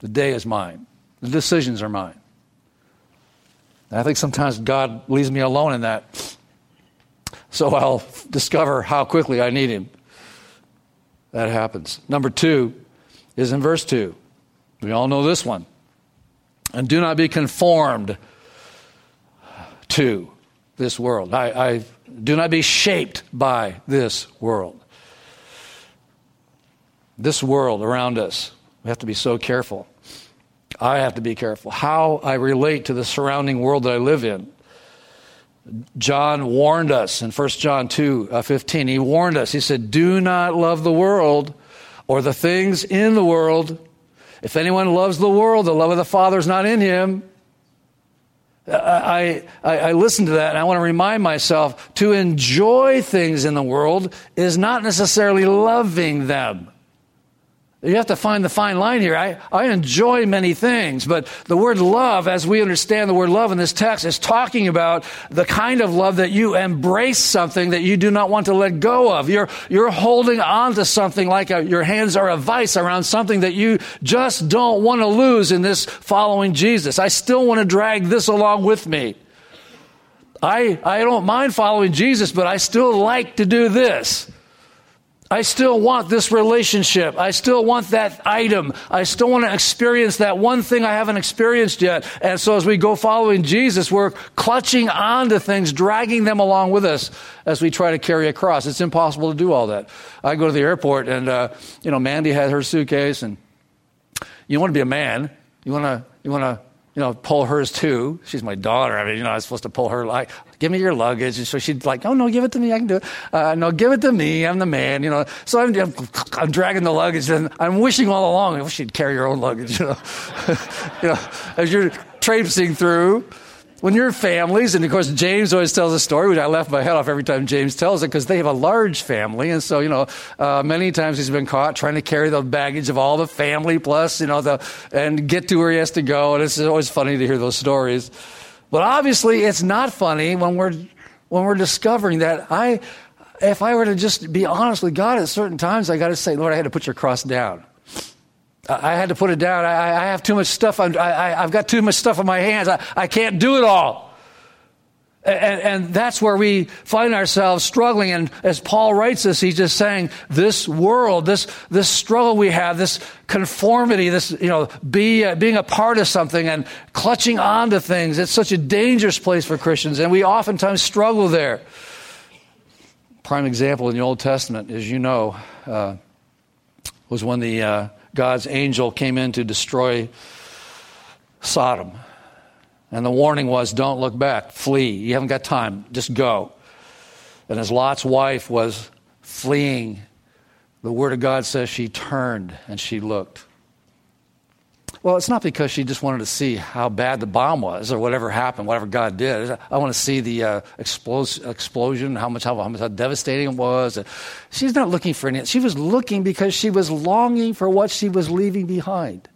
The day is mine. The decisions are mine. And I think sometimes God leaves me alone in that. So I'll discover how quickly I need him. That happens. Number two is in verse two. We all know this one. And do not be conformed to this world. I, I do not be shaped by this world. This world around us. We have to be so careful. I have to be careful how I relate to the surrounding world that I live in. John warned us in First John two fifteen. He warned us. He said, do not love the world or the things in the world. If anyone loves the world, the love of the Father is not in him. I, I, I listen to that, and I want to remind myself, to enjoy things in the world is not necessarily loving them. You have to find the fine line here. I, I enjoy many things, but the word love, as we understand the word love in this text, is talking about the kind of love that you embrace something that you do not want to let go of. You're, you're holding on to something like a, your hands are a vice around something that you just don't want to lose in this following Jesus. I still want to drag this along with me. I, I don't mind following Jesus, but I still like to do this. I still want this relationship. I still want that item. I still want to experience that one thing I haven't experienced yet. And so as we go following Jesus, we're clutching onto things, dragging them along with us as we try to carry a cross. It's impossible to do all that. I go to the airport and, uh, you know, Mandy had her suitcase, and you want to be a man. You want to, you want to, you know, pull hers too. She's my daughter. I mean, you know, I was supposed to pull her, like, give me your luggage. And so she'd like, oh, no, give it to me. I can do it. Uh, no, give it to me. I'm the man, you know. So I'm, I'm, I'm dragging the luggage, and I'm wishing all along, I wish she'd carry her own luggage, you know. You know, as you're traipsing through. When you're families, and of course, James always tells a story, which I laugh my head off every time James tells it, because they have a large family. And so, you know, uh, many times he's been caught trying to carry the baggage of all the family plus, you know, the and get to where he has to go. And it's always funny to hear those stories. But obviously, it's not funny when we're when we're discovering that I, if I were to just be honest with God at certain times, I got to say, Lord, I had to put your cross down. I had to put it down. I, I have too much stuff. I'm, I, I've got too much stuff on my hands. I, I can't do it all. And, and that's where we find ourselves struggling. And as Paul writes this, he's just saying, this world, this this struggle we have, this conformity, this, you know, be uh, being a part of something and clutching onto things, it's such a dangerous place for Christians. And we oftentimes struggle there. Prime example in the Old Testament, as you know, uh, was when the... Uh, God's angel came in to destroy Sodom. And the warning was, don't look back, flee. You haven't got time, just go. And as Lot's wife was fleeing, the Word of God says she turned and she looked. Well, it's not because she just wanted to see how bad the bomb was or whatever happened, whatever God did. I want to see the uh, explos- explosion, how much, how, how much, how devastating it was. She's not looking for anything. She was looking because she was longing for what she was leaving behind.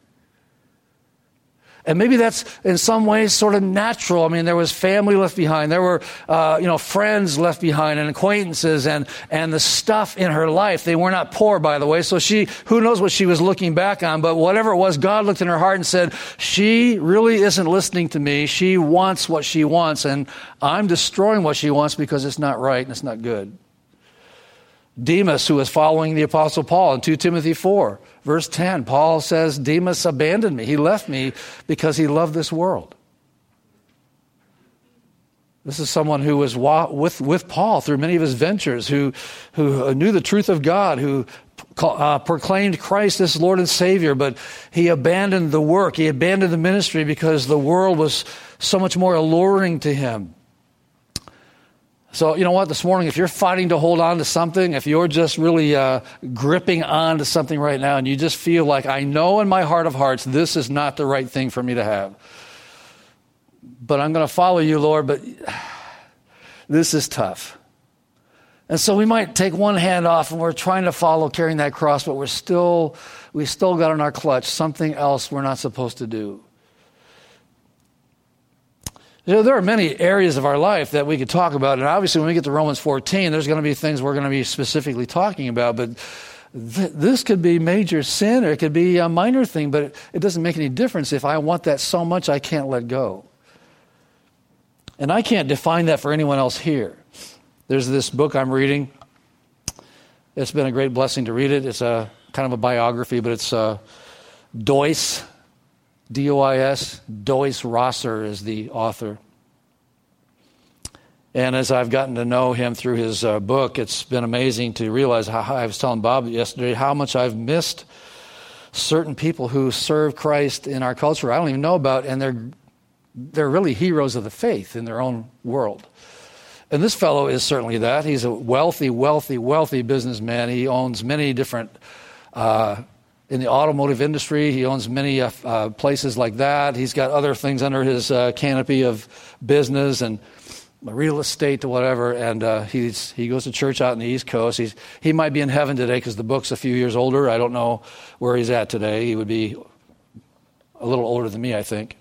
And maybe that's in some ways sort of natural. I mean, there was family left behind. There were, uh, you know, friends left behind and acquaintances and, and the stuff in her life. They were not poor, by the way. So she, who knows what she was looking back on, but whatever it was, God looked in her heart and said, she really isn't listening to me. She wants what she wants, and I'm destroying what she wants because it's not right and it's not good. Demas, who was following the Apostle Paul in Second Timothy four, verse ten, Paul says, Demas abandoned me. He left me because he loved this world. This is someone who was with, with Paul through many of his ventures, who, who knew the truth of God, who uh, proclaimed Christ as Lord and Savior, but he abandoned the work. He abandoned the ministry because the world was so much more alluring to him. So you know what, this morning, if you're fighting to hold on to something, if you're just really uh, gripping on to something right now and you just feel like, I know in my heart of hearts, this is not the right thing for me to have. But I'm going to follow you, Lord, but this is tough. And so we might take one hand off and we're trying to follow carrying that cross, but we're still, we still got in our clutch something else we're not supposed to do. You know, there are many areas of our life that we could talk about, and obviously when we get to Romans fourteen, there's going to be things we're going to be specifically talking about, but th- this could be major sin or it could be a minor thing, but it, it doesn't make any difference if I want that so much I can't let go. And I can't define that for anyone else here. There's this book I'm reading. It's been a great blessing to read it. It's a kind of a biography, but it's uh, Dois D O I S, Dois Rosser is the author. And as I've gotten to know him through his uh, book, it's been amazing to realize how, I was telling Bob yesterday how much I've missed certain people who serve Christ in our culture I don't even know about, and they're they're really heroes of the faith in their own world. And this fellow is certainly that. He's a wealthy, wealthy, wealthy businessman. He owns many different uh in the automotive industry. He owns many uh, uh, places like that. He's got other things under his uh, canopy of business and real estate to whatever. And uh, he's he goes to church out in the East Coast. He's he might be in heaven today because the book's a few years older. I don't know where he's at today. He would be a little older than me, I think.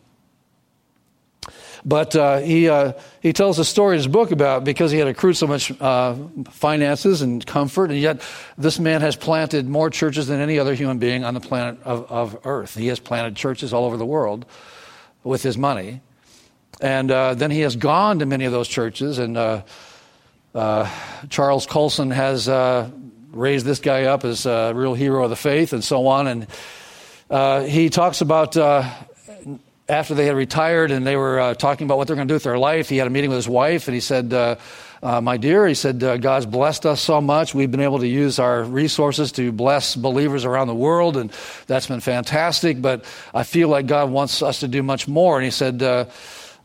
But uh, he uh, he tells a story in his book about because he had accrued so much uh, finances and comfort, and yet this man has planted more churches than any other human being on the planet of, of Earth. He has planted churches all over the world with his money. And uh, then he has gone to many of those churches, and uh, uh, Charles Colson has uh, raised this guy up as a real hero of the faith and so on. And uh, he talks about... Uh, After they had retired and they were uh, talking about what they're going to do with their life, he had a meeting with his wife and he said, uh, uh, my dear, he said, uh, God's blessed us so much. We've been able to use our resources to bless believers around the world, and that's been fantastic, but I feel like God wants us to do much more. And he said, uh,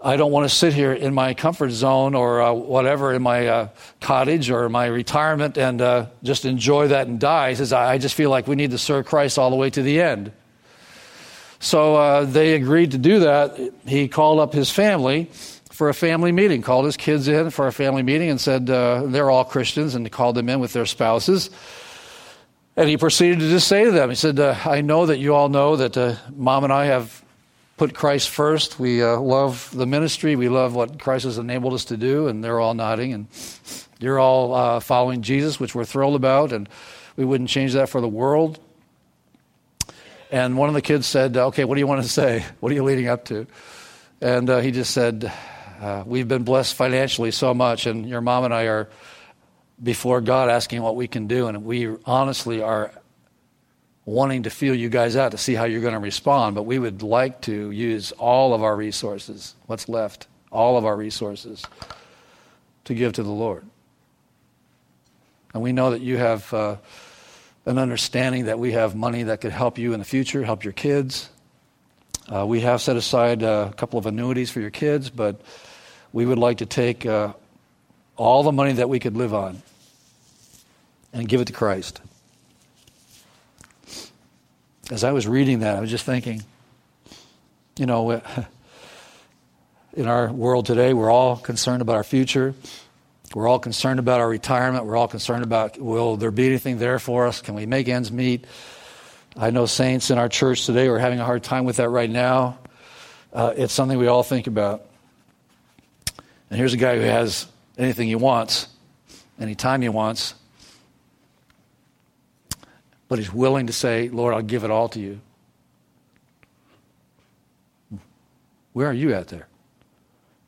I don't want to sit here in my comfort zone or uh, whatever, in my uh, cottage or my retirement and uh, just enjoy that and die. He says, I-, I just feel like we need to serve Christ all the way to the end. So uh, they agreed to do that. He called up his family for a family meeting, called his kids in for a family meeting and said, uh, they're all Christians, and called them in with their spouses. And he proceeded to just say to them, he said, uh, I know that you all know that uh, Mom and I have put Christ first. We uh, love the ministry. We love what Christ has enabled us to do. And they're all nodding. And you're all uh, following Jesus, which we're thrilled about. And we wouldn't change that for the world. And one of the kids said, okay, what do you want to say? What are you leading up to? And uh, he just said, uh, we've been blessed financially so much, and your mom and I are before God asking what we can do, and we honestly are wanting to feel you guys out to see how you're going to respond, but we would like to use all of our resources, what's left, all of our resources to give to the Lord. And we know that you have... Uh, An understanding that we have money that could help you in the future, help your kids. Uh, we have set aside a couple of annuities for your kids, but we would like to take uh, all the money that we could live on and give it to Christ. As I was reading that, I was just thinking, you know, in our world today, we're all concerned about our future. We're all concerned about our retirement. We're all concerned about, will there be anything there for us? Can we make ends meet? I know saints in our church today are having a hard time with that right now. Uh, it's something we all think about. And here's a guy who has anything he wants, any time he wants, but he's willing to say, Lord, I'll give it all to you. Where are you at there?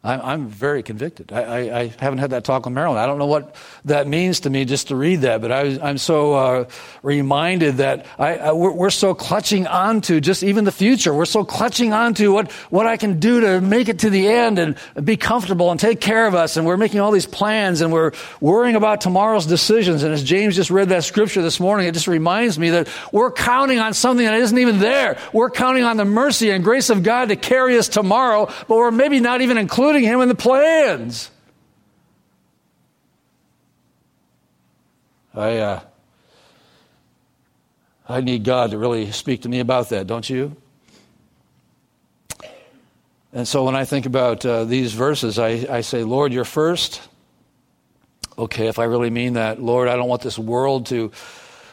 I, I'm very convicted. I, I, I haven't had that talk with Marilyn. I don't know what that means to me just to read that, but I was, I'm so uh, reminded that I, I, we're, we're so clutching onto just even the future. We're so clutching onto what, what I can do to make it to the end and be comfortable and take care of us. And we're making all these plans and we're worrying about tomorrow's decisions. And as James just read that scripture this morning, it just reminds me that we're counting on something that isn't even there. We're counting on the mercy and grace of God to carry us tomorrow, but we're maybe not even included him in the plans. I uh, I need God to really speak to me about that, don't you? And so when I think about uh, these verses, I, I say, Lord, you're first. Okay, if I really mean that, Lord, I don't want this world to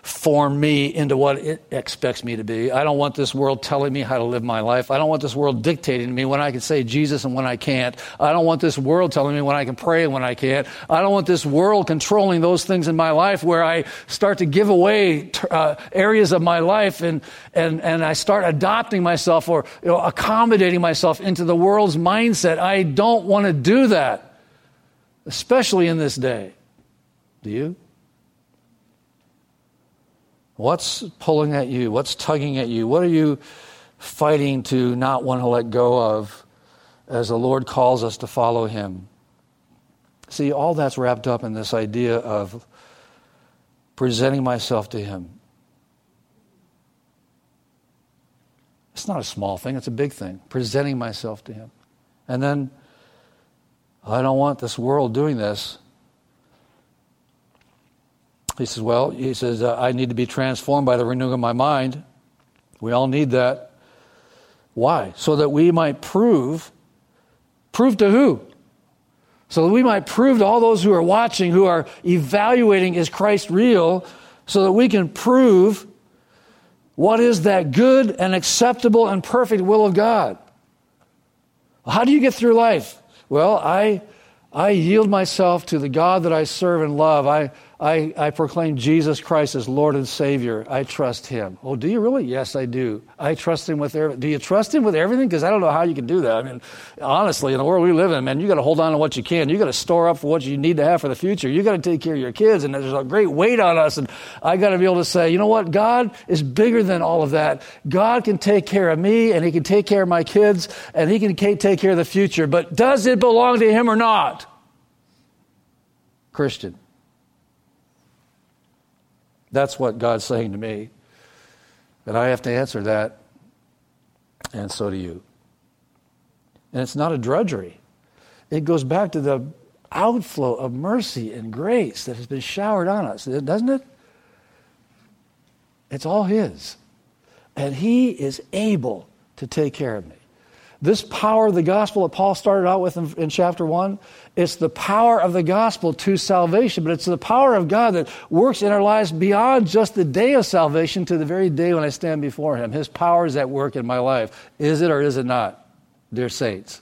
form me into what it expects me to be. I don't want this world telling me how to live my life. I don't want this world dictating to me when I can say Jesus and when I can't. I don't want this world telling me when I can pray and when I can't. I don't want this world controlling those things in my life where I start to give away uh, areas of my life and and and I start adopting myself or you know, accommodating myself into the world's mindset. I don't want to do that, especially in this day. Do you? What's pulling at you? What's tugging at you? What are you fighting to not want to let go of as the Lord calls us to follow him? See, all that's wrapped up in this idea of presenting myself to him. It's not a small thing, it's a big thing. Presenting myself to him. And then, I don't want this world doing this. He says, well, he says, uh, I need to be transformed by the renewing of my mind. We all need that. Why? So that we might prove, prove to who? So that we might prove to all those who are watching, who are evaluating, is Christ real? So that we can prove what is that good and acceptable and perfect will of God. How do you get through life? Well, I... I yield myself to the God that I serve and love. I, I I proclaim Jesus Christ as Lord and Savior. I trust him. Oh, do you really? Yes, I do. I trust him with everything. Do you trust him with everything? Because I don't know how you can do that. I mean, honestly, in the world we live in, man, you got to hold on to what you can. You got to store up for what you need to have for the future. You got to take care of your kids, and there's a great weight on us. And I got to be able to say, you know what? God is bigger than all of that. God can take care of me, and he can take care of my kids, and he can take care of the future. But does it belong to him or not? Christian. That's what God's saying to me. And I have to answer that, and so do you. And it's not a drudgery. It goes back to the outflow of mercy and grace that has been showered on us, doesn't it? It's all his. And he is able to take care of me. This power of the gospel that Paul started out with in, in chapter one, it's the power of the gospel to salvation, but it's the power of God that works in our lives beyond just the day of salvation to the very day when I stand before him. His power is at work in my life. Is it or is it not, dear saints?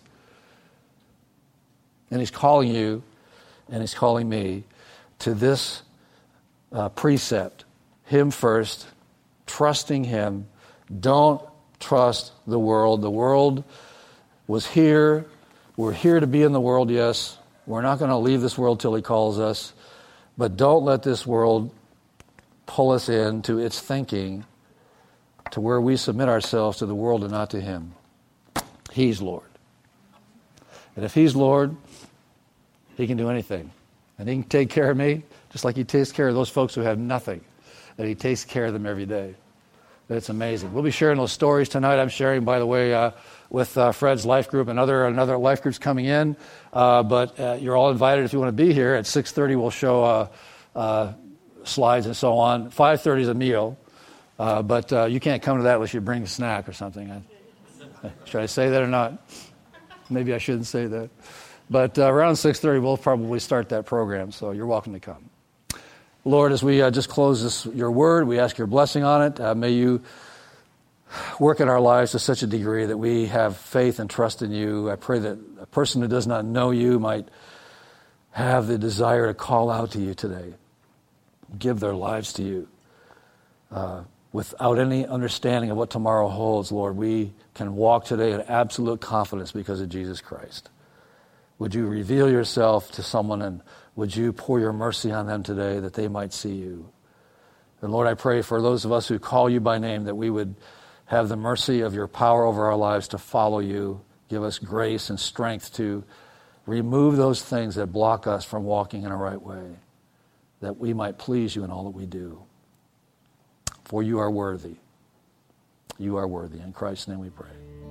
And he's calling you and he's calling me to this uh, precept, him first, trusting him. Don't trust the world. The world was here. We're here to be in the world, yes. We're not going to leave this world till he calls us. But don't let this world pull us into its thinking to where we submit ourselves to the world and not to him. He's Lord. And if he's Lord, he can do anything. And he can take care of me just like he takes care of those folks who have nothing. And he takes care of them every day. It's amazing. We'll be sharing those stories tonight. I'm sharing, by the way, uh, with uh, Fred's life group and other another life groups coming in. Uh, but uh, you're all invited if you want to be here. At six thirty, we'll show uh, uh, slides and so on. five thirty is a meal, uh, but uh, you can't come to that unless you bring a snack or something. I, should I say that or not? Maybe I shouldn't say that. But uh, around six thirty, we'll probably start that program, so you're welcome to come. Lord, as we uh, just close this, your word, we ask your blessing on it. Uh, may you work in our lives to such a degree that we have faith and trust in you. I pray that a person who does not know you might have the desire to call out to you today, give their lives to you. Uh, without any understanding of what tomorrow holds, Lord, we can walk today in absolute confidence because of Jesus Christ. Would you reveal yourself to someone, and would you pour your mercy on them today that they might see you? And Lord, I pray for those of us who call you by name that we would have the mercy of your power over our lives to follow you. Give us grace and strength to remove those things that block us from walking in a right way, that we might please you in all that we do. For you are worthy. You are worthy. In Christ's name we pray.